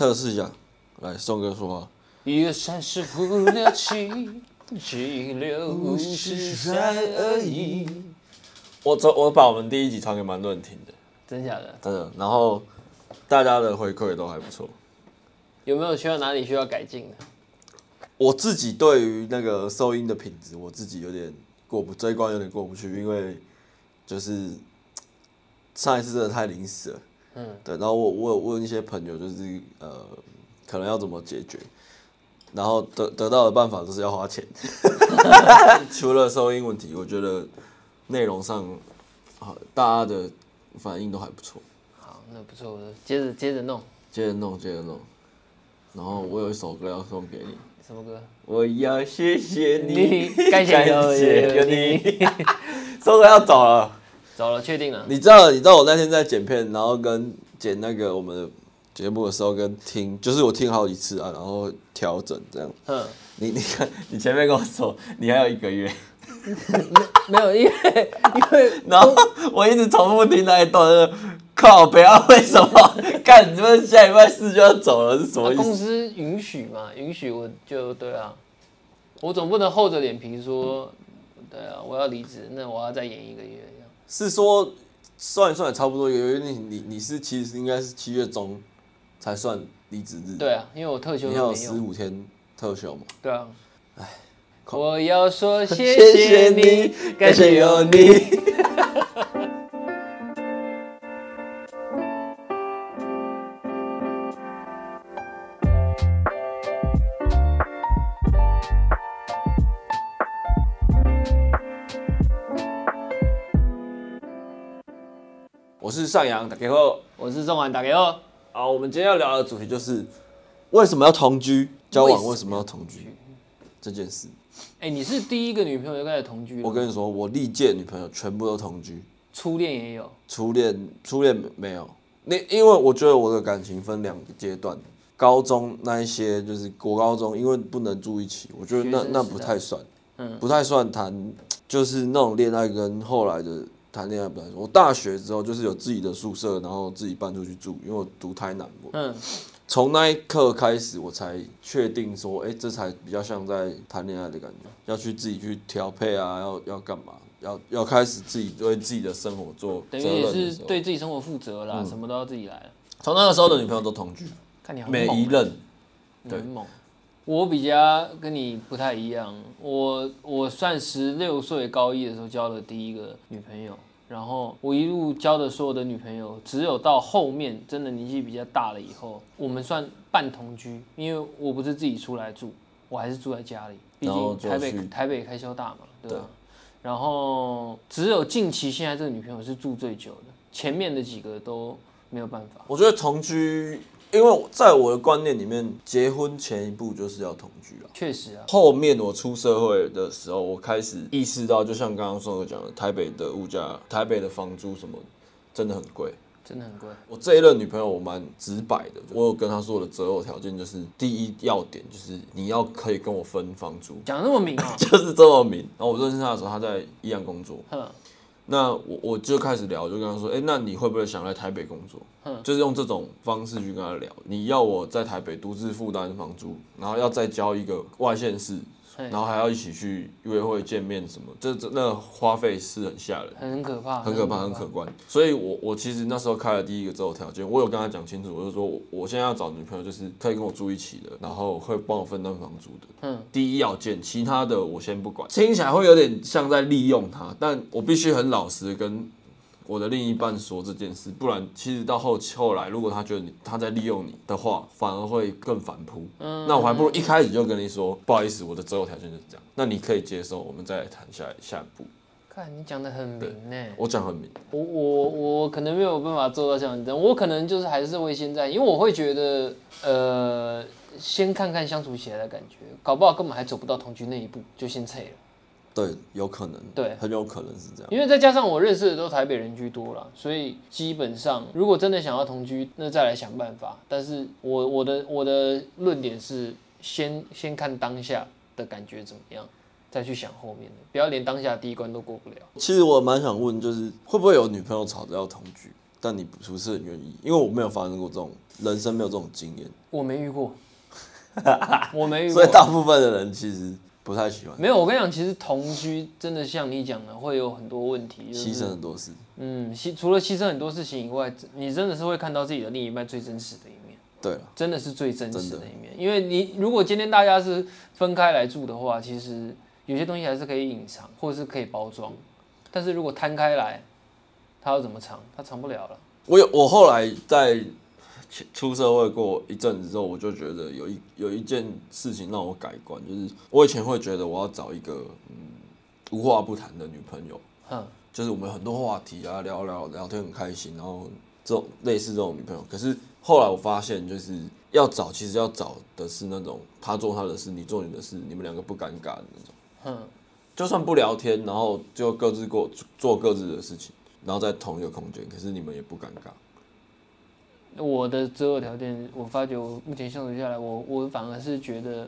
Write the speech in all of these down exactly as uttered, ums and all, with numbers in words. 测试一下，来，宋哥说话。一二三四五六七七六十三二一。我我把我们第一集传给蛮多人听的，真假的？真的。然后大家的回馈都还不错。有没有需要哪里需要改进的？我自己对于那个收音的品质，我自己有点过不这一关，有点过不去，因为就是上一次真的太临时了。嗯，对，然后我我有问一些朋友，就是呃，可能要怎么解决，然后得得到的办法就是要花钱。除了收音问题，我觉得内容上好，大家的反应都还不错。好，那不错，接着接着弄，接着弄，接着弄。然后我有一首歌要送给你，什么歌？我要谢谢你，感谢有你。收歌要走了。走了，确定了。你知道，你知道我那天在剪片，然后跟剪那个我们的节目的时候，跟听，就是我听好几次啊，然后调整这样。嗯。你你看，你前面跟我说，你还有一个月。没有，因为因为，然后我一直重复听那一段，靠，不要为什么？干，你这边下礼拜四就要走了，是什么意思？公司允许嘛？允许我就对啊，我总不能厚着脸皮说，对啊，我要离职，那我要再演一个月。是说算一算也差不多，因为你你你是其实应该是七月中才算离职日。对啊，因为我特休都没有。你还有十五天特休嘛？对啊。哎，我要说谢谢你，感谢有你。我是上扬打给后，我是中环打给后。啊，我们今天要聊的主题就是为什么要同居，交往为什么要同居这件事。哎、欸，你是第一个女朋友就开始同居了？我跟你说，我历届女朋友全部都同居，初恋也有，初恋初恋没有。那因为我觉得我的感情分两个阶段，高中那一些就是国高中，因为不能住一起，我觉得那那不太算，嗯，不太算谈，就是那种恋爱跟后来的。谈恋爱不太熟，我大学之后就是有自己的宿舍，然后自己搬出去住，因为我读台南。嗯，从那一刻开始，我才确定说，哎、欸，这才比较像在谈恋爱的感觉，要去自己去调配啊，要要干嘛，要要开始自己为自己的生活做责任的时候，等于也是对自己生活负责啦、嗯，什么都要自己来了。从那个时候的女朋友都同居，看你很猛、欸，每一任，你很猛。我比较跟你不太一样，我我算十六岁高一的时候交了第一个女朋友，然后我一路交的所有的女朋友，只有到后面真的年纪比较大了以后，我们算半同居，因为我不是自己出来住，我还是住在家里，毕竟台北台北开销大嘛，对吧、啊？然后只有近期现在这个女朋友是住最久的，前面的几个都没有办法。我觉得同居。因为在我的观念里面，结婚前一步就是要同居了。确实啊。后面我出社会的时候，我开始意识到，就像刚刚宋哥讲的，台北的物价、台北的房租什么，真的很贵，真的很贵。我这一任女朋友我蛮直白的，我有跟她说我的择偶条件就是第一要点就是你要可以跟我分房租。讲那么明啊？就是这么明。然后我认识她的时候，她在宜兰工作。那 我, 我就开始聊，就跟他说，哎、欸，那你会不会想来台北工作？嗯，就是用这种方式去跟他聊。你要我在台北独自负担房租，然后要再交一个外县市，然后还要一起去约会见面什么，这这那花费是很吓人，很可怕，很可怕，很可观。所以我我其实那时候开了第一个择偶条件，我有跟他讲清楚，我就说我我现在要找女朋友就是可以跟我住一起的，然后会帮我分担房租的。嗯，第一要件，其他的我先不管。听起来会有点像在利用他，但我必须很老实的跟我的另一半说这件事，不然其实到后后来，如果他觉得你他在利用你的话，反而会更反扑。嗯，那我还不如一开始就跟你说，不好意思，我的择偶条件就是这样。那你可以接受，我们再来谈下下一步。看你讲得很明呢、欸，我讲很明。我我我可能没有办法做到像你这样，我可能就是还是会现在，因为我会觉得，呃，先看看相处起来的感觉，搞不好根本还走不到同居那一步，就先撤了。对，有可能，对，很有可能是这样。因为再加上我认识的都台北人居多啦，所以基本上如果真的想要同居，那再来想办法。但是我我的我的论点是先，先看当下的感觉怎么样，再去想后面的，不要连当下第一关都过不了。其实我蛮想问，就是会不会有女朋友吵着要同居？但你不是很愿意，因为我没有发生过这种人生没有这种经验，我没遇过，我没遇过，所以大部分的人其实不太喜欢。没有，我跟你讲，其实同居真的像你讲的，会有很多问题，就是、牺牲很多事。嗯，除了牺牲很多事情以外，你真的是会看到自己的另一半最真实的一面。对了，真的是最真实的一面，因为你如果今天大家是分开来住的话，其实有些东西还是可以隐藏，或者是可以包装，但是如果摊开来。他要怎么藏？他藏不了了。我有，我后来在出社会过一阵子之后，我就觉得有一有一件事情让我改观，就是我以前会觉得我要找一个嗯无话不谈的女朋友，嗯，就是我们很多话题啊，聊聊聊天很开心，然后这种类似这种女朋友。可是后来我发现，就是要找，其实要找的是那种他做他的事，你做你的事，你们两个不尴尬的那种，嗯，就算不聊天，然后就各自过做各自的事情。然后在同一个空间，可是你们也不尴尬。我的择偶条件，我发觉我目前相处下来，我我反而是觉得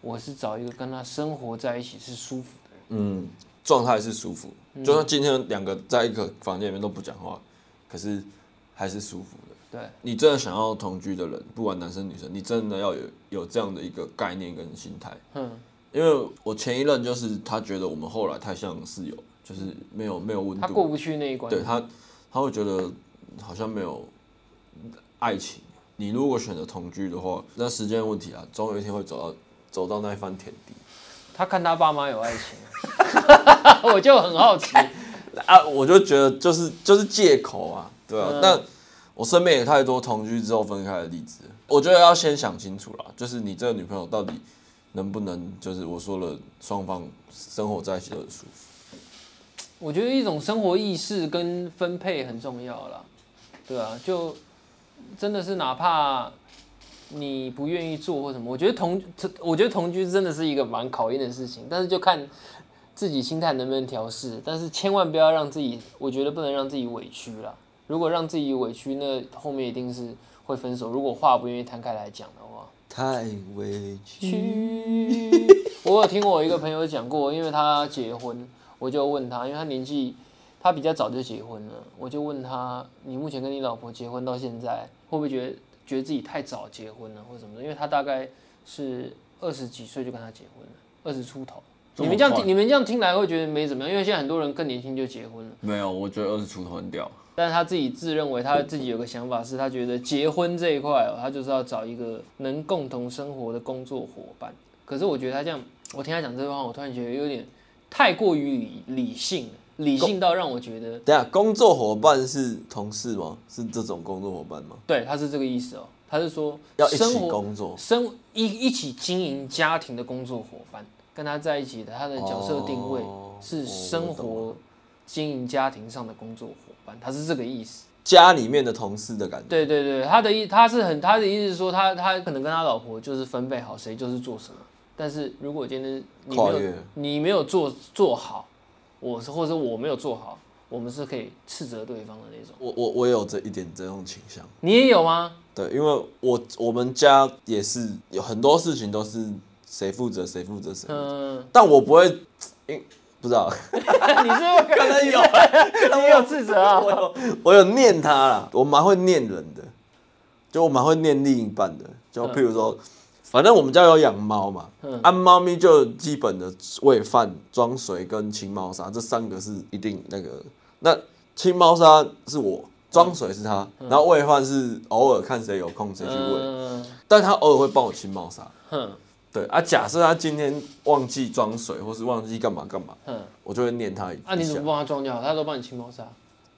我是找一个跟他生活在一起是舒服的人。嗯，状态是舒服，嗯、就算今天两个在一个房间里面都不讲话，可是还是舒服的。对，你真的想要同居的人，不管男生女生，你真的要有有这样的一个概念跟心态。嗯，因为我前一任就是他觉得我们后来太像室友。就是没有没有温度，他过不去那一关。对他，他会觉得好像没有爱情。你如果选择同居的话，那时间问题啊，总有一天会走到走到那一番田地。他看他爸妈有爱情，我就很好奇啊，我就觉得就是就是借口啊，对啊。嗯、那我身边也太多同居之后分开的例子，我觉得要先想清楚啦，就是你这个女朋友到底能不能，就是我说了，双方生活在一起都很舒服。我觉得一种生活意识跟分配很重要啦，对啊，就真的是哪怕你不愿意做或什么，我觉得同我觉得同居真的是一个蛮考验的事情，但是就看自己心态能不能调适，但是千万不要让自己，我觉得不能让自己委屈啦。如果让自己委屈，那后面一定是会分手。如果话不愿意摊开来讲的话，太委屈。我有听我一个朋友讲过，因为他结婚。我就问他，因为他年纪，他比较早就结婚了。我就问他，你目前跟你老婆结婚到现在，会不会觉得觉得自己太早结婚了，或者什么的？因为他大概是二十几岁就跟他结婚了，二十出头。你们这样听，你们这样听来会觉得没怎么样，因为现在很多人更年轻就结婚了。没有，我觉得二十出头很屌。但是他自己自认为他自己有个想法是，他觉得结婚这一块、哦，他就是要找一个能共同生活的工作伙伴。可是我觉得他这样，我听他讲这句话，我突然觉得有点。太过于理性了，理性到让我觉得。等一下，工作伙伴是同事吗？是这种工作伙伴吗？对，他是这个意思哦。他是说要一起工作，生一一起经营家庭的工作伙伴，跟他在一起的，他的角色定位是生活经营家庭上的工作伙伴，他是这个意思。家里面的同事的感觉。对对对，他的意他是很他的意思是说他，他可能跟他老婆就是分配好谁就是做什么。但是如果今天你没有你没有 做, 做好，我或者我没有做好，我们是可以斥责对方的那种。我我我有这一点这种倾向。你也有吗？对，因为我我们家也是有很多事情都是谁负责谁负责谁。嗯。但我不会，不知道。你是不是可能有？你有斥责啊？我有，我有念他啦。我蛮会念人的，就我蛮会念另一半的，就譬如说。嗯，反正我们家有养猫嘛，按猫咪就基本的喂饭、装水跟清猫砂，这三个是一定那个。那清猫砂是我，装水是他，然后喂饭是偶尔看谁有空谁去喂，但他偶尔会帮我清猫砂。对啊，假设他今天忘记装水或是忘记干嘛干嘛，我就会念他一下。啊，你怎么帮他装就好？他都帮你清猫砂。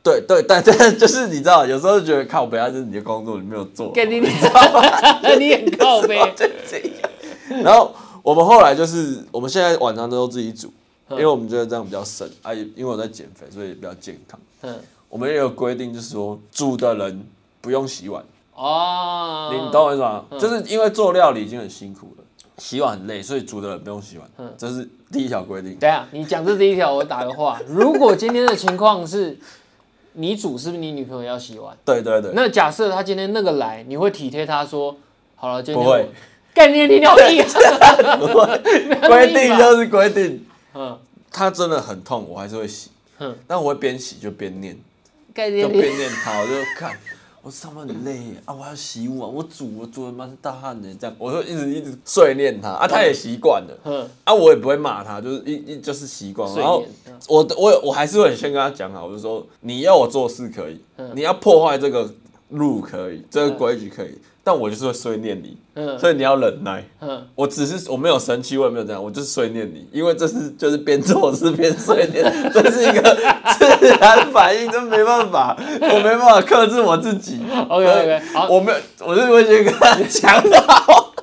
对对，但但就是你知道，有时候觉得靠北，就是你的工作你没有做，你你知道吗？你很靠北，就这样。然后我们后来就是，我们现在晚上都自己煮，因为我们觉得这样比较省啊，因为我在减肥，所以比较健康。嗯，我们也有规定，就是说煮的人不用洗碗哦，你懂我意思吗？就是因为做料理已经很辛苦了，洗碗很累，所以煮的人不用洗碗。嗯，这是第一条规定。等一下，你讲这第一条，我打个话。如果今天的情况是。你煮是不是你女朋友要洗碗？对对对。那假设他今天那个来，你会体贴他说，好了，今天我概念你尿屁。规定就是规定。嗯，他真的很痛，我还是会洗。嗯，但我会边洗就边念。概念就变念他，我就看我上班很累啊，我要洗碗，我煮我煮的妈是大汗的这样，我就一直一直碎念他啊，他也习惯了，嗯，啊我也不会骂他，就是一一就是习惯，然后我我我还是会先跟他讲好，我就说你要我做事可以，你要破坏这个路可以，这个规矩可以。但我就是会碎念你，嗯，所以你要忍耐。嗯，我只是我没有生气，我也没有这样，我就是碎念你，因为这是就是边做事边碎念，这是一个自然反应，真没办法，我没办法克制我自己。OK OK， 好，我没有，我是会先跟他讲好。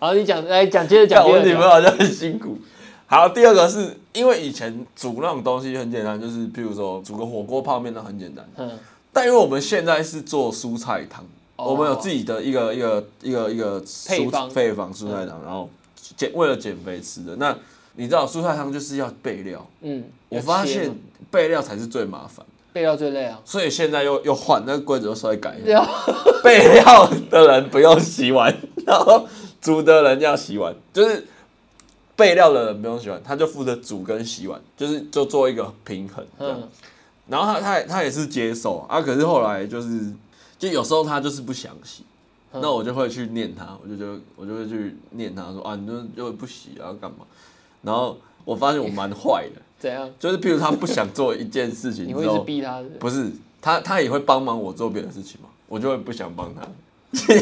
好，你讲来讲，接着讲。我女朋友好像很辛苦。好，第二个是因为以前煮那种东西很简单，就是譬如说煮个火锅、泡面那很简单。嗯，但因为我们现在是做蔬菜汤。我们有自己的一个一个一个一个配方配方蔬菜汤，然后为了减肥吃的。那你知道蔬菜汤就是要备料，嗯，我发现备料才是最麻烦，备料最累啊。所以现在又又换那个规则，又稍微改一下，备料的人不用洗碗，然后煮的人要洗碗，就是备料的人不用洗碗，他就负责煮跟洗碗，就是就做一个平衡这样。然后他他他也是接受啊，可是后来就是。就有时候他就是不想洗，那我就会去念他，我就就我就会去念他说啊，你就就不洗啊干嘛？然后我发现我蛮坏的，怎样？就是譬如他不想做一件事情，你会一直逼他是不是？不是，他他也会帮忙我做别的事情嘛，我就会不想帮他。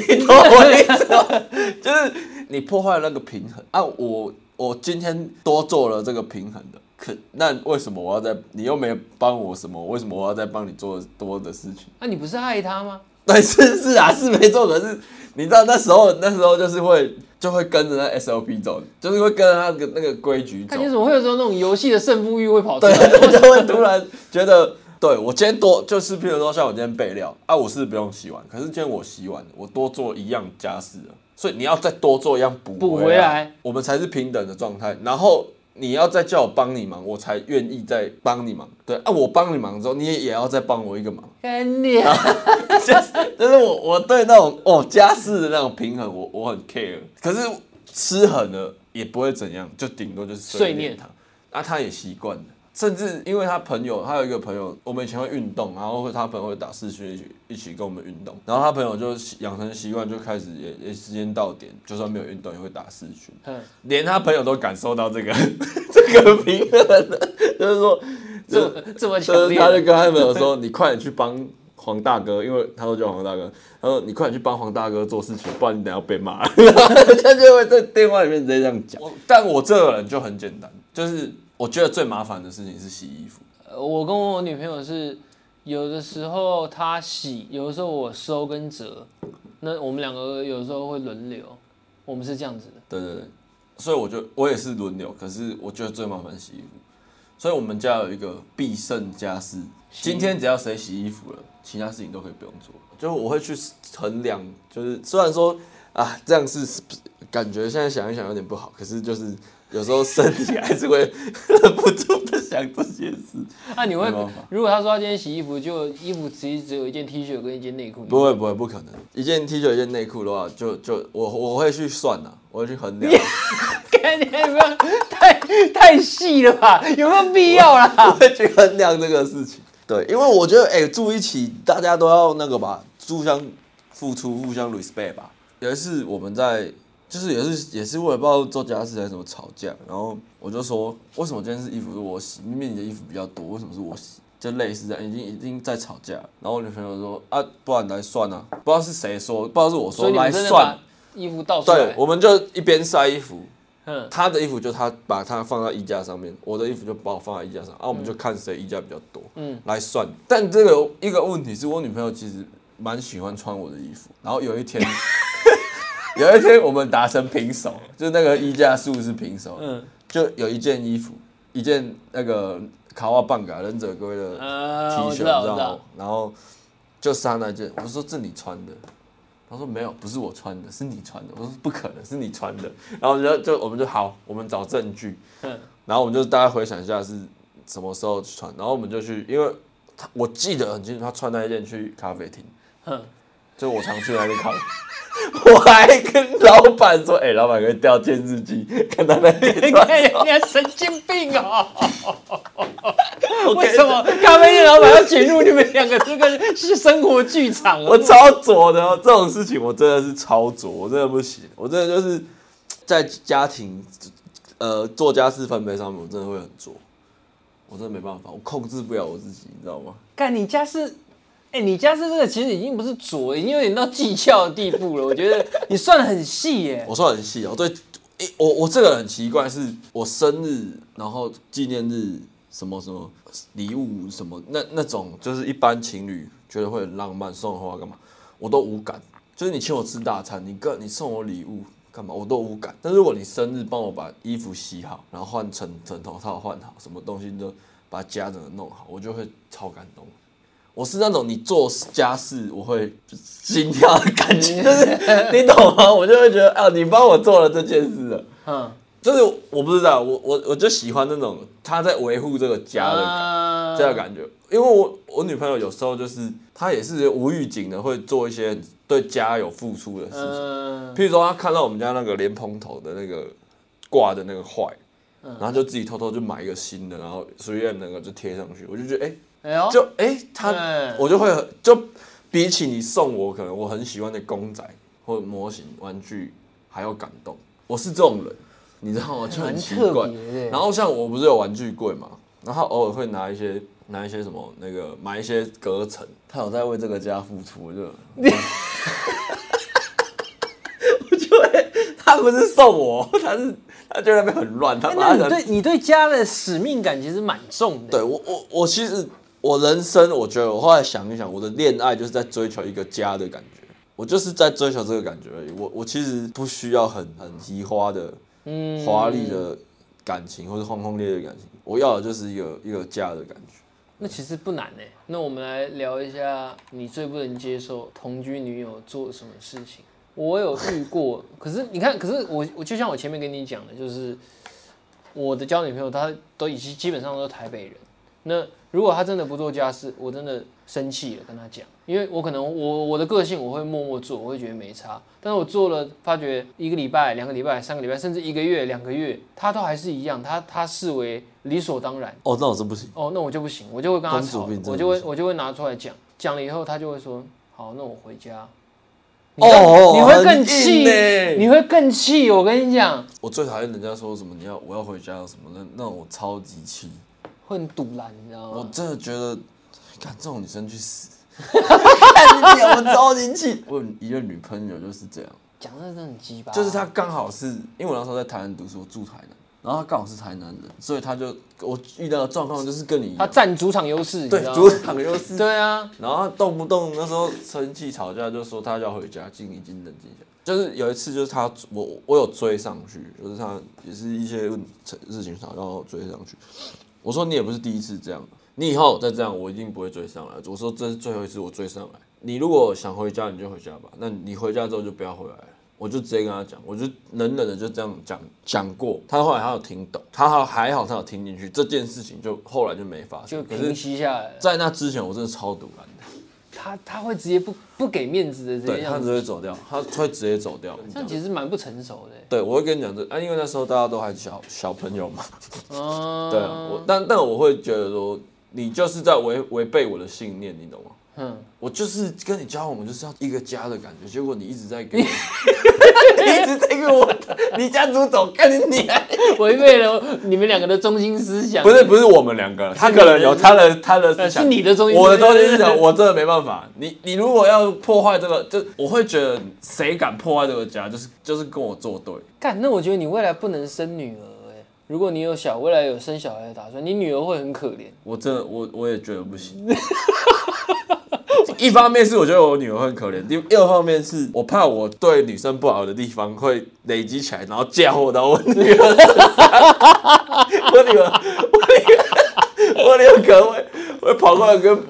你懂我意思吗？就是你破坏那个平衡啊！我我今天多做了这个平衡的，可那为什么我要再？你又没帮我什么？为什么我要再帮你做多的事情？那、啊、你不是害他吗？对，是是啊，是没错。可是你知道那时候，那时候就是会就会跟着那 S O P 走，就是会跟着他那个规矩走。看你怎么会有时候那种游戏的胜负欲会跑出来？对，就会突然觉得，对我今天多就是，譬如说像我今天备料啊，我是不用洗碗，可是今天我洗碗，我多做一样家事了，所以你要再多做一样补补回来，我们才是平等的状态。然后。你要再叫我帮你忙，我才愿意再帮你忙。对啊，我帮你忙之后，你也要再帮我一个忙。干你啊！就是就是我我对那种哦家事的那种平衡，我我很 care。可是失衡了也不会怎样，就顶多就是碎念他。啊，他也习惯了。甚至因为他朋友，他有一个朋友，我们以前会运动，然后他朋友会打四驱一起一起跟我们运动。然后他朋友就养成习惯，就开始也也时间到点，就算没有运动也会打四驱。嗯，连他朋友都感受到这个这个平衡了，就是说，这这么强烈，他就跟他朋友说：“你快点去帮黄大哥，因为他都叫黄大哥。”他说：“你快点去帮黄大哥做事情，不然你等下被骂。”他就会在电话里面直接这样讲。但我这个人就很简单，就是。我觉得最麻烦的事情是洗衣服。我跟我女朋友是，有的时候她洗，有的时候我收跟折，那我们两个有的时候会轮流，我们是这样子的。对对对，所以我就我也是轮流，可是我觉得最麻烦洗衣服，所以我们家有一个必胜家事，今天只要谁洗衣服了，其他事情都可以不用做。就我会去衡量，就是虽然说啊这样是感觉现在想一想有点不好，可是就是。有时候身体还是会忍不住的想这些事。那、啊、你会，如果他说他今天洗衣服，就衣服其实只有一件 T 恤跟一件内裤。不会不会不可能，一件 T 恤一件内裤的话，就就我我会去算啊，我会去衡量。感觉有没有太太细了吧？有没有必要啦？我会去衡量这个事情。对，因为我觉得哎、欸，住一起大家都要那个吧，互相付出，互相 respect 吧。有一次我们在。就是也是也是为了不知道做家事还是什么吵架，然后我就说为什么今天是衣服是我洗，明明你的衣服比较多，为什么是我洗？就类似这样，已经已经在吵架。然后我女朋友说啊，不然来算啊，不知道是谁说，不知道是我说来算。衣服倒出来。对，我们就一边晒衣服，嗯，她的衣服就她把它放在衣架上面，我的衣服就把我放在衣架上，啊，我们就看谁衣架比较多，嗯，来算。但这个一个问题是我女朋友其实蛮喜欢穿我的衣服，然后有一天。有一天我们达成平手，就是那个衣架数是平手，嗯，就有一件衣服，一件那个卡哇棒嘎忍者龟的 T 恤，你知道吗？然后就是他那件，我说这你穿的，他说没有，不是我穿的，是你穿的。我说不可能是你穿的，然后就就我们就好，我们找证据，嗯，然后我们就大家回想一下是什么时候穿，然后我们就去，因为我记得很清楚，他穿那一件去咖啡厅，嗯。就我常去那边扛。我还跟老板说：“哎、欸，老板可以调监视器，看他那边。”你还神经病哦！为什么咖啡店老板要卷入你们两个这个是生活剧场？我超左的、哦，这种事情我真的是超左，我真的不行，我真的就是在家庭呃做家事分配上面，我真的会很左，我真的没办法，我控制不了我自己，你知道吗？干你家事。哎、欸，你家是这个，其实已经不是左，已经有点到技巧的地步了。我觉得你算得很细耶、欸。我算得很细哦。对，哎、欸，我我这个人很奇怪，是我生日，然后纪念日，什么什么礼物，什么那那种，就是一般情侣觉得会很浪漫，送花干嘛，我都无感。就是你请我吃大餐，你跟你送我礼物干嘛，我都无感。但如果你生日帮我把衣服洗好，然后换成枕头套换好，什么东西都把家整个弄好，我就会超感动。我是那种你做家事我会心跳的感觉，就是你懂吗？我就会觉得啊，你帮我做了这件事了，嗯，就是我不知道，我我我就喜欢那种他在维护这个家的、啊、这样的感觉，因为我我女朋友有时候就是她也是无预警的会做一些对家有付出的事情，嗯、譬如说她看到我们家那个莲蓬头的那个挂的那个坏，嗯、然后就自己偷偷就买一个新的，然后随便那个就贴上去，我就觉得哎。欸哎呦，就哎、欸，他、嗯、我就会就比起你送我可能我很喜欢的公仔或模型玩具还要感动，我是这种人，你知道吗？就很奇怪。然后像我不是有玩具柜嘛，然后偶尔会拿一些拿一些什么那个买一些隔层，他有在为这个家付出，我就我就会他不是送我，他是。他觉得那边很乱，他把他、欸、你, 对你对家的使命感其实蛮重的。对我我我其实我人生，我觉得我后来想一想，我的恋爱就是在追求一个家的感觉，我就是在追求这个感觉而已。我我其实不需要很很奇花的、嗯、华丽的感情，或是轰轰烈烈的感情，我要的就是一个一个家的感觉。那其实不难诶、欸。那我们来聊一下，你最不能接受同居女友做什么事情？我有遇过，可是你看，可是我我就像我前面跟你讲的，就是我的交女朋友，她都已经基本上都是台北人。那如果她真的不做家事，我真的生气了，跟她讲，因为我可能我我的个性我会默默做，我会觉得没差。但是我做了，发觉一个礼拜、两个礼拜、三个礼拜，甚至一个月、两个月，她都还是一样，她她视为理所当然。哦，那我是不行。哦，那我就不行，我就会跟她吵，我就会我就会拿出来讲，讲了以后，她就会说，好，那我回家。你, 哦、你会更气，你会更气。我跟你讲，我最讨厌人家说什么你要我要回家什么的，那我超级气，会很堵拦，你知道吗？我真的觉得，看这种女生去死，我超级气。我一个女朋友就是这样，讲的真的很鸡巴。就是她刚好是因为我那时候在台南读书，我住台南，然后她刚好是台南人，所以她就我遇到的状况就是跟你一样，她占主场优势，对，主场优势，对啊。然后她动不动那时候生气吵架就说她要回家，静一静，冷静一下。就是有一次，就是她我我有追上去，就是她也是一些事情吵架，然后追上去。我说你也不是第一次这样，你以后再这样，我一定不会追上来。我说这是最后一次我追上来，你如果想回家你就回家吧，那你回家之后就不要回来了。我就直接跟他讲，我就冷冷的就这样讲讲过，他后来他有听懂，他还好他有听进去，这件事情就后来就没发生，就平息下来了。在那之前，我真的超堵拦的。他他会直接不不给面子的这样子，对，他直接走掉，他会直接走掉。这样其实蛮不成熟的。对，我会跟你讲这、啊，因为那时候大家都还小小朋友嘛。哦、嗯。对啊，我但但我会觉得说，你就是在违违背我的信念，你懂吗？嗯，我就是跟你交往，我就是要一个家的感觉。结果你一直在给我，你一直在给我离家出走，看你违背了你们两个的中心思想。不是不是我们两个，他可能有他的他的思想，是你的中心思想，我的中心思想，我真的没办法。你你如果要破坏这个，就我会觉得谁敢破坏这个家，就是就是跟我作对。干，那我觉得你未来不能生女儿。如果你有小未来有生小孩的打算，你女儿会很可怜。我真的，我我也觉得不行。一方面是我觉得我女儿会很可怜，另一方面是我怕我对女生不好的地方会累积起来，然后嫁祸到我女儿身上。我女儿，我女儿，我女儿可能会会跑过来跟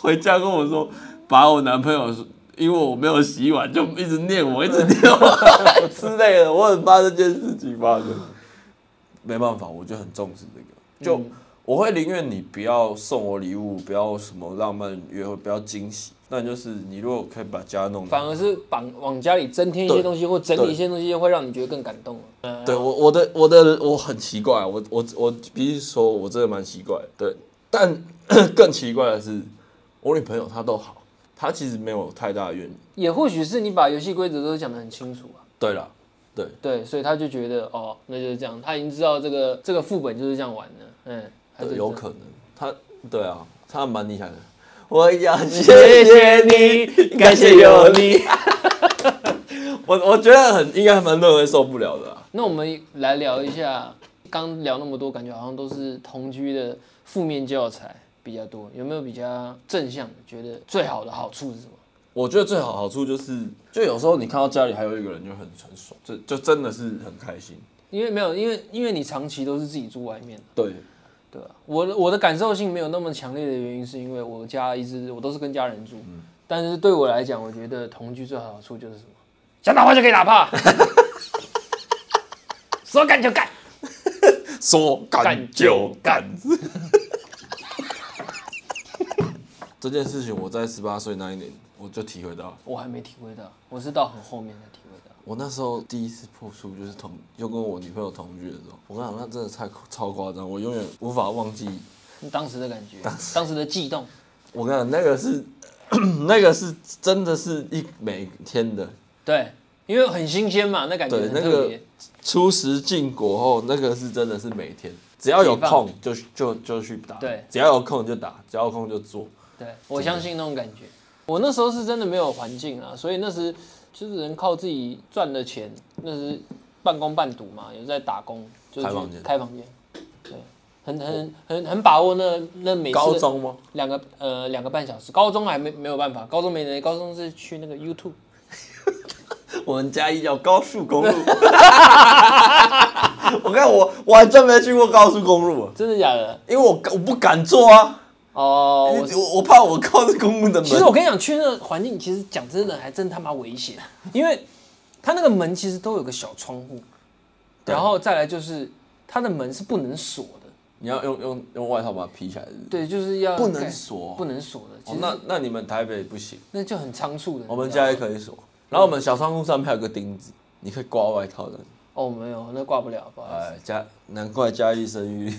回家跟我说，把我男朋友。因为我没有洗碗，就一直念我，一直念我之类的，我很怕这件事情发生。没办法，我就很重视这个，就、嗯、我会宁愿你不要送我礼物，不要什么浪漫约会，不要惊喜，那就是你如果可以把家弄，反而是绑往家里增添一些东西，或整理一些东西，会让你觉得更感动。对我我的我的我很奇怪，我我我必须说，我真的蛮奇怪的。对，但更奇怪的是，我女朋友她都好，她其实没有太大的怨言。也或许是你把游戏规则都讲得很清楚啊。对啦。对对，所以他就觉得哦，那就是这样，他已经知道这个这个副本就是这样玩的，嗯，还是有可能，他对啊，他蛮厉害的。我要谢谢你，感谢有你。我我觉得很应该蛮多人受不了的、啊。那我们来聊一下，刚聊那么多，感觉好像都是同居的负面教材比较多，有没有比较正向的？觉得最好的好处是什么？我觉得最好好处就是，就有时候你看到家里还有一个人就很很爽，就就真的是很开心。因为没有，因为因为你长期都是自己住外面的。对，对啊。我的我的感受性没有那么强烈的原因，是因为我家一直我都是跟家人住。嗯、但是对我来讲，我觉得同居最好好处就是什么？想打炮就可以打炮，说干就干，说干就干。这件事情我在十八岁那一年我就体会到了，我还没体会到，我是到很后面才体会到。我那时候第一次破处就是同，又跟我女朋友同居的时候，我跟你讲，那真的太超夸张，我永远无法忘记当时的感觉，当时, 当时的悸动。我跟你讲，那个是那个是真的是一每天的，对，因为很新鲜嘛，那感觉很特别。对，那个初识禁果后，那个是真的是每天，只要有空就就就去打，对，只要有空就打，只要有空就做。对，我相信那种感觉。我那时候是真的没有环境啊，所以那时就是人靠自己赚的钱，那时半工半读嘛，有在打工，就是开房间，开房间，对，很很很很把握那那每次高中吗？两个呃两个半小时，高中还没没有办法，高中没人，高中是去那个 YouTube， 我们嘉义叫高速公路，我看我我还真没去过高速公路、啊，真的假的？因为我我不敢坐啊。哦、oh, ，我我怕我靠着公共的门。其实我跟你讲，去那环境，其实讲真的还真他妈危险，因为他那个门其实都有个小窗户，然后再来就是他的门是不能锁的。你要用用用外套把它披起来是不是？对，就是要不能锁，不能锁的。哦、那那你们台北不行，那就很仓促的。我们家也可以锁，然后我们小窗户上面还有个钉子，你可以挂外套的。哦，没有，那挂不了，不好意思。哎，难怪嘉义生育率。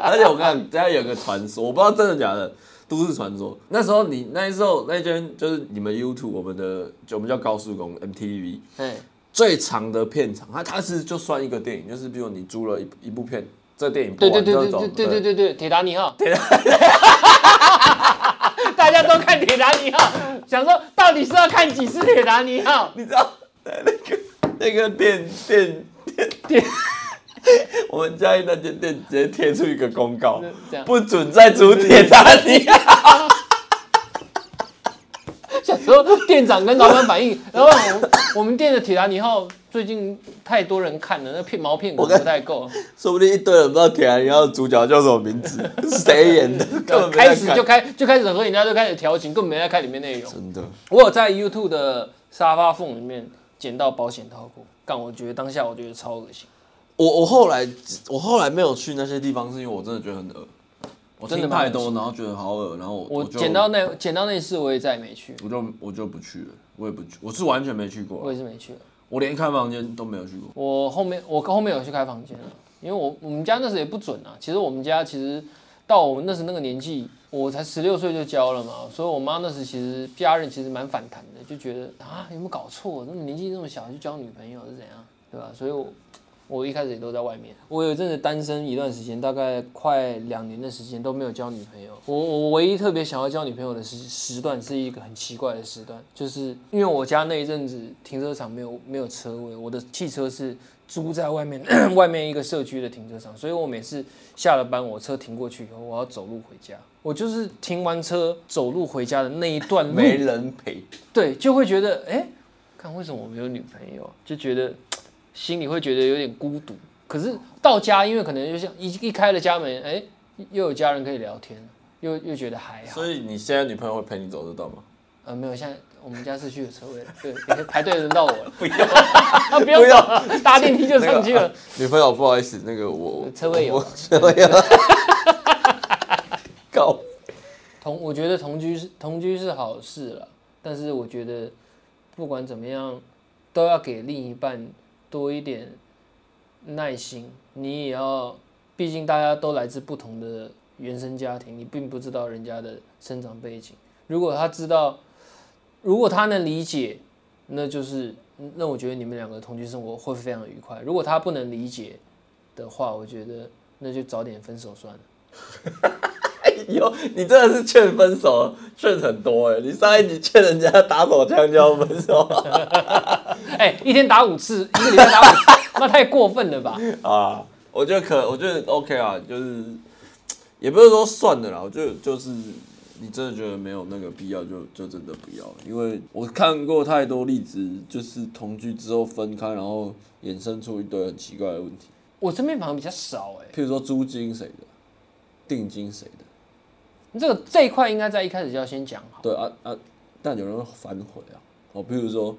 而且我看家有个传说，我不知道真的假的，都市传说。那时候你那时候那间就是你们 YouTube 我们的，我们叫高速公路 M T V， 最长的片长，它它是就算一个电影，就是比如你租了一一部片，这电影播完就走。对对对对对对对对，铁达尼号。铁达尼号，大家都看铁达尼号，想说到底是要看几次铁达尼号？你知道那个那个电电电电。我们嘉义那间店直接贴出一个公告，不准再租铁达尼号。想说店长跟老板反映，然后我们店的铁达尼号最近太多人看了，那片毛片可能不太够。说不定一堆人不知道铁达尼号主角叫什么名字，是谁演的？开始就开就开始和人家就开始调情，根本没在看里面内容。真的，我有在 YouTube 的沙发缝里面捡到保险套过，干我觉得当下我觉得超恶心。我, 我后来我后来没有去那些地方，是因为我真的觉得很恶，我听太多，然后觉得好恶，然后我我捡到那捡到那次我也再也没去，我就我就不去了，我也不去，我是完全没去过，我也是没去了，我连开房间都没有去过。我后面我后面有去开房间了，因为我我们家那时也不准啊。其实我们家其实到我们那时那个年纪，我才十六岁就交了嘛，所以我妈那时其实家人其实蛮反弹的，就觉得啊有没有搞错，那么年纪那么小就交女朋友是怎样，对吧？所以我。我一开始也都在外面，我有一阵子单身一段时间，大概快两年的时间都没有交女朋友。我我唯一特别想要交女朋友的时时段是一个很奇怪的时段，就是因为我家那一阵子停车场没有没有车位，我的汽车是租在外面外面一个社区的停车场，所以我每次下了班，我车停过去以后，我要走路回家，我就是停完车走路回家的那一段路没人陪，对，就会觉得哎，看为什么我没有女朋友，就觉得。心里会觉得有点孤独，可是到家，因为可能就像 一, 一开了家门，哎，又有家人可以聊天，又又觉得还好。所以你现在女朋友会陪你走得到吗？呃，没有，现在我们家社区有车位了，对，排队轮到我了。不要，不要，不要，搭电梯就上去了。那个啊、女朋友，不好意思，那个我车位有，车位有。高。同我觉得同居是同居是好事了，但是我觉得不管怎么样，都要给另一半多一点耐心。你也要，毕竟大家都来自不同的原生家庭，你并不知道人家的生长背景。如果他知道，如果他能理解，那就是那我觉得你们两个同居生活会非常愉快。如果他不能理解的话，我觉得那就早点分手算了。有，你真的是劝分手劝很多哎、欸！你上一集劝人家打手枪就要分手，哎、欸，一天打五次，一个礼拜打五次，那太过分了吧？啊，我觉得可，我觉得 OK 啊，就是也不是说算了啦，我就就是你真的觉得没有那个必要就，就就真的不要了，因为我看过太多例子，就是同居之后分开，然后衍生出一堆很奇怪的问题。我这边反而比较少哎、欸，譬如说租金谁的，定金谁的。这个这一块应该在一开始就要先讲好。对啊啊，但有人会反悔啊。哦，比如说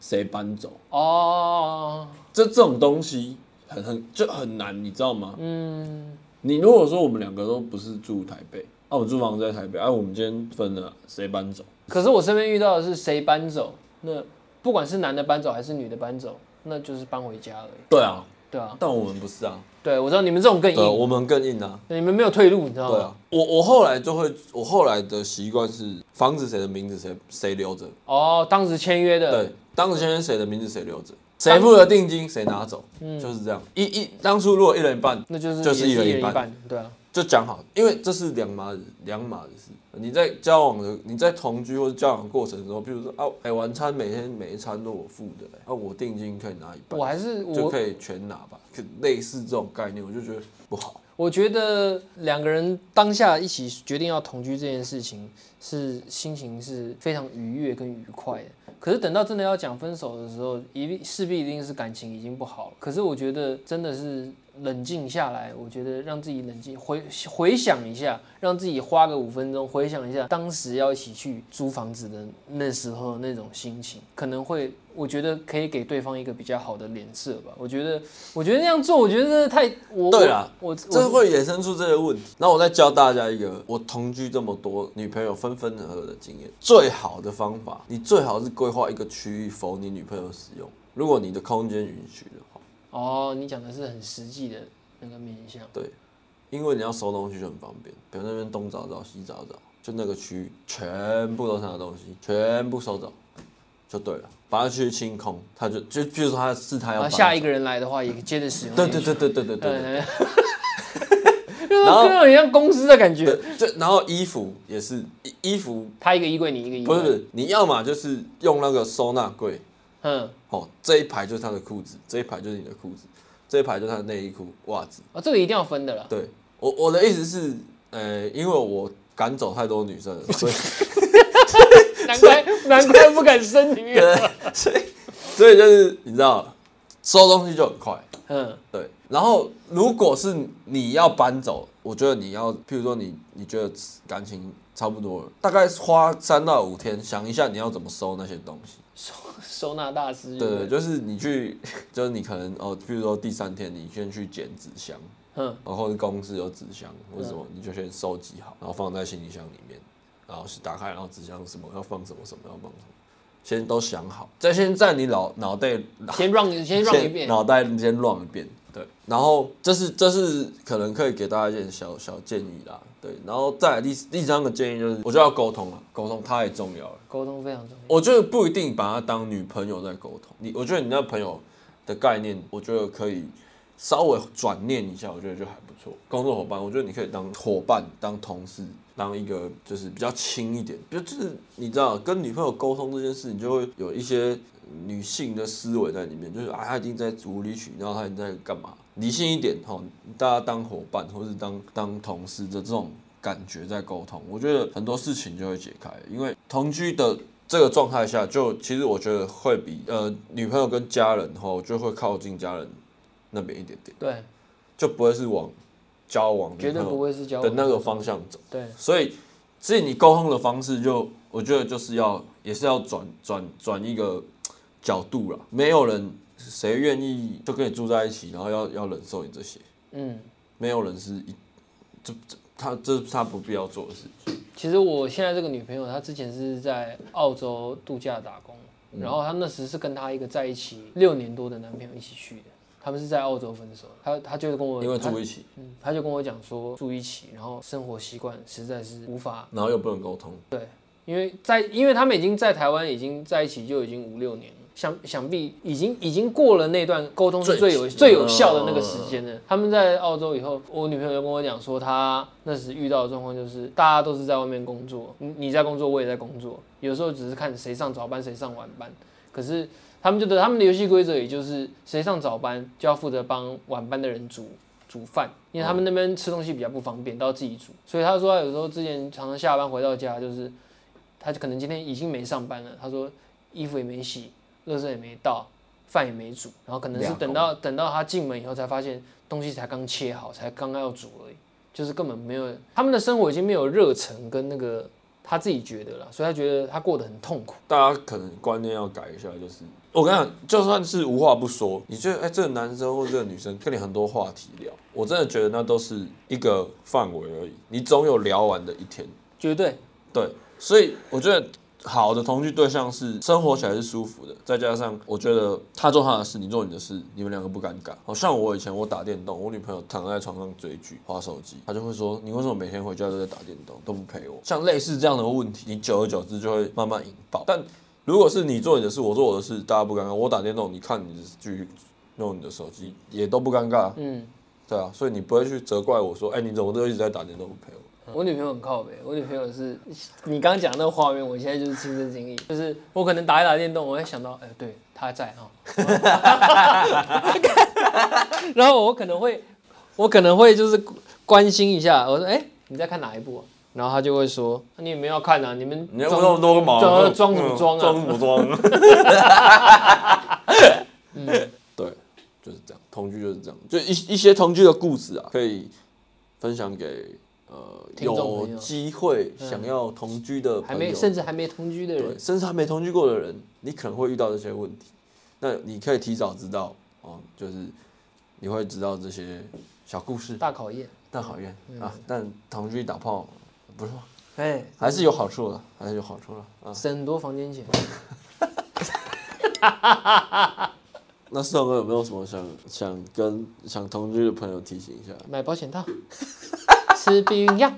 谁搬走哦，这这种东西很很就很难，你知道吗？嗯。你如果说我们两个都不是住台北，啊，我租房子在台北，啊，我们今天分了，谁搬走？可是我身边遇到的是谁搬走，那不管是男的搬走还是女的搬走，那就是搬回家而已。对啊，对啊。但我们不是啊。对，我知道你们这种更硬，我们更硬啊！你们没有退路，你知道吗？对啊，我我后来就会，我后来的习惯是房子谁的名字谁谁留着。哦，当时签约的。对，当时签约谁的名字谁留着，谁付了定金谁拿走，嗯，就是这样。一一当初如果一人一半，那就是就是一人一半，对啊，就讲好，因为这是两码子两码子事。你在交往的，你在同居或者交往的过程中，比如说啊，哎，晚餐每天每一餐都我付的，欸，啊，我定金可以拿一半，我还是我就可以全拿吧，类似这种概念，我就觉得不好。我觉得两个人当下一起决定要同居这件事情，是心情是非常愉悦跟愉快的。可是等到真的要讲分手的时候，一势必一定是感情已经不好了。可是我觉得真的是冷静下来，我觉得让自己冷静回回想一下，让自己花个五分钟回想一下当时要一起去租房子的那时候那种心情，可能会我觉得可以给对方一个比较好的脸色吧。我觉得，我觉得那样做，我觉得真的太我对啦，我这会衍生出这些问题。然后我再教大家一个我同居这么多女朋友分分合合的经验，最好的方法，你最好是规划一个区域否你女朋友使用，如果你的空间允许的话。哦，你讲的是很实际的那个面向。对，因为你要收东西就很方便，比如那边东找找西找找，就那个区域全部都是他的东西，全部收走。就对了，把它去清空，他就就比如说他是他要搬走，下一个人来的话也接着使用。对对对对对对对对。然后很像公司的感觉。然后衣服也是衣服，他一个衣柜你一个衣柜。不是，你要嘛就是用那个收纳柜，嗯，哦，这一排就是他的裤子，这一排就是你的裤子，这一排就是他的内衣裤、袜子。啊，这个一定要分的啦。对，我我的意思是，呃，因为我赶走太多女生了，所以。难怪难怪不敢生女人，所以所以就是你知道，收东西就很快，嗯，对。然后如果是你要搬走，我觉得你要，譬如说你你觉得感情差不多了，大概花三到五天想一下你要怎么收那些东西，收收纳大师。对对，就是你去，就是你可能哦，譬如说第三天你先去捡纸箱，嗯，然后公司有纸箱或者什么，你就先收集好，然后放在行李箱里面。然后打开，然后纸箱什么要放什么，什么要放什么，先都想好，再先在你脑脑袋先让你先让一遍，脑袋先让一遍，对。然后这是这是可能可以给大家一点小小建议啦，对。然后再来第第三个建议就是，我就要沟通了，沟通太重要了，沟通非常重要。我觉得不一定把它当女朋友在沟通，你我觉得你那朋友的概念，我觉得可以稍微转念一下，我觉得就还不错。工作伙伴，我觉得你可以当伙伴，当同事。当一个就是比较轻一点，就是你知道跟女朋友沟通这件事，你就会有一些女性的思维在里面，就是啊，她已经在无理取闹，她已经在干嘛？理性一点哈，大家当伙伴或是当当同事的这种感觉在沟通，我觉得很多事情就会解开。因为同居的这个状态下，就其实我觉得会比呃女朋友跟家人哈，就会靠近家人那边一点点，对，就不会是往。交往绝对不会是交往的那个方向走，对，所以所以你沟通的方式就，我觉得就是要也是要转转转一个角度啦。没有人谁愿意就跟你住在一起，然后要要忍受你这些，嗯，没有人是一，这这他这是他不必要做的事情。其实我现在这个女朋友，她之前是在澳洲度假打工，嗯、然后她那时是跟她一个在一起六年多的男朋友一起去的，他们是在澳洲分手，她她就跟我因为住一起，嗯，她就跟我讲说住一起，然后生活习惯实在是无法，然后又不能沟通，对，因为在因为他们已经在台湾已经在一起就已经五六年了。想, 想必已经已经过了那段沟通是最有最有效的那个时间了。他们在澳洲以后，我女朋友就跟我讲说，她那时遇到的状况就是大家都是在外面工作，你在工作，我也在工作，有时候只是看谁上早班谁上晚班。可是他们就他们的游戏规则也就是谁上早班就要负责帮晚班的人煮煮饭，因为他们那边吃东西比较不方便，都要自己煮。所以他说，他有时候之前常常下班回到家，就是他可能今天已经没上班了，他说衣服也没洗。垃圾也没倒，饭也没煮，然后可能是等到等到他进门以后才发现东西才刚切好，才刚刚要煮而已，就是根本没有他们的生活已经没有热忱跟那个他自己觉得了，所以他觉得他过得很痛苦。大家可能观念要改一下，就是我跟你讲，就算是无话不说，你觉得哎、欸、这个男生或这个女生跟你很多话题聊，我真的觉得那都是一个范围而已，你总有聊完的一天。绝对对，所以我觉得。好的同居对象是生活起来是舒服的，再加上我觉得他做他的事，你做你的事，你们两个不尴尬。好像我以前我打电动，我女朋友躺在床上追剧、滑手机，她就会说：“你为什么每天回家都在打电动，都不陪我？”像类似这样的问题，你久而久之就会慢慢引爆。但如果是你做你的事，我做我的事，大家不尴尬。我打电动，你看你的剧，用你的手机，也都不尴尬。嗯，对啊，所以你不会去责怪我说：“哎、欸，你怎么都一直在打电动不陪我？”我女朋友很靠北，我女朋友是你刚刚讲那个画面，我现在就是亲身经历，就是我可能打一打电动，我会想到，哎、欸，对，她在哈，然后我可能会，我可能会就是关心一下，我说，哎、欸，你在看哪一部、啊？然后她就会说，你有没有要看啊？你们你要问那么多个毛，装什么装啊？装什么装？嗯，对，就是这样，同居就是这样，就一一些同居的故事啊，可以分享给。呃，有机会想要同居的朋友、嗯、还没甚至还没同居的人，甚至还没同居过的人，你可能会遇到这些问题。那你可以提早知道、哦、就是你会知道这些小故事。大考验，大考验、嗯、啊！但同居打炮不是吗？哎，还是有好处的，还是有好处的啊！省很多房间钱。那世宏哥有没有什么想想跟想同居的朋友提醒一下？买保险套。吃避孕药，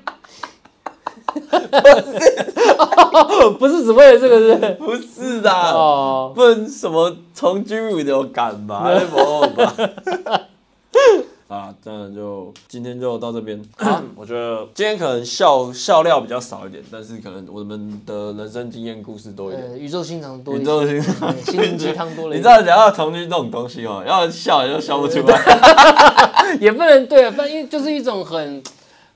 不是只为了这个是？不是的，哦，不能什么同居没有感吧？还不吧？啊，那就今天就到这边。我觉得今天可能笑笑料比较少一点，但是可能我们的人生经验故事多一点，呃、宇宙心肠多一点，宇宙心鸡汤多了一点。你知道，只要同居这种东西哦，要笑也就笑不出来，也不能对，反正就是一种很。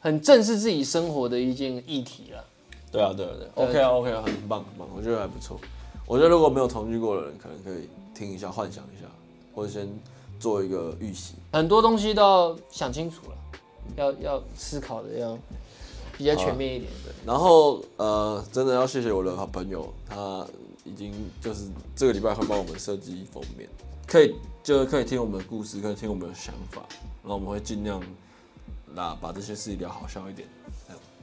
很正视自己生活的一件议题了。对啊，对啊，对 ，OK 啊 ，OK 啊，很棒，很棒，我觉得还不错。我觉得如果没有同居过的人，可能可以听一下，幻想一下，或者先做一个预习。很多东西都要想清楚了，要要思考的要比较全面一点。对，然后呃，真的要谢谢我的好朋友，他已经就是这个礼拜会帮我们设计封面，可以就是可以听我们的故事，可以听我们的想法，然后我们会尽量。那把这些事情聊好笑一点，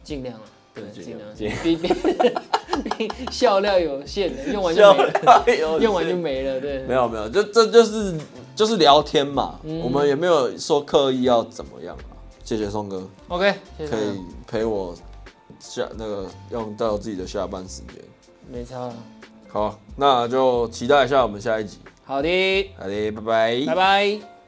尽量啊，对，尽量，毕毕笑料有限的，用完就没了，用完就没了，对，没有没有，就这就是就是聊天嘛、嗯，我们也没有说刻意要怎么样啊，谢谢宋哥 ，OK， 謝謝可以陪我下那个用到自己的下班时间，没差了，好，那就期待一下我们下一集，好的，好的，拜拜，拜拜。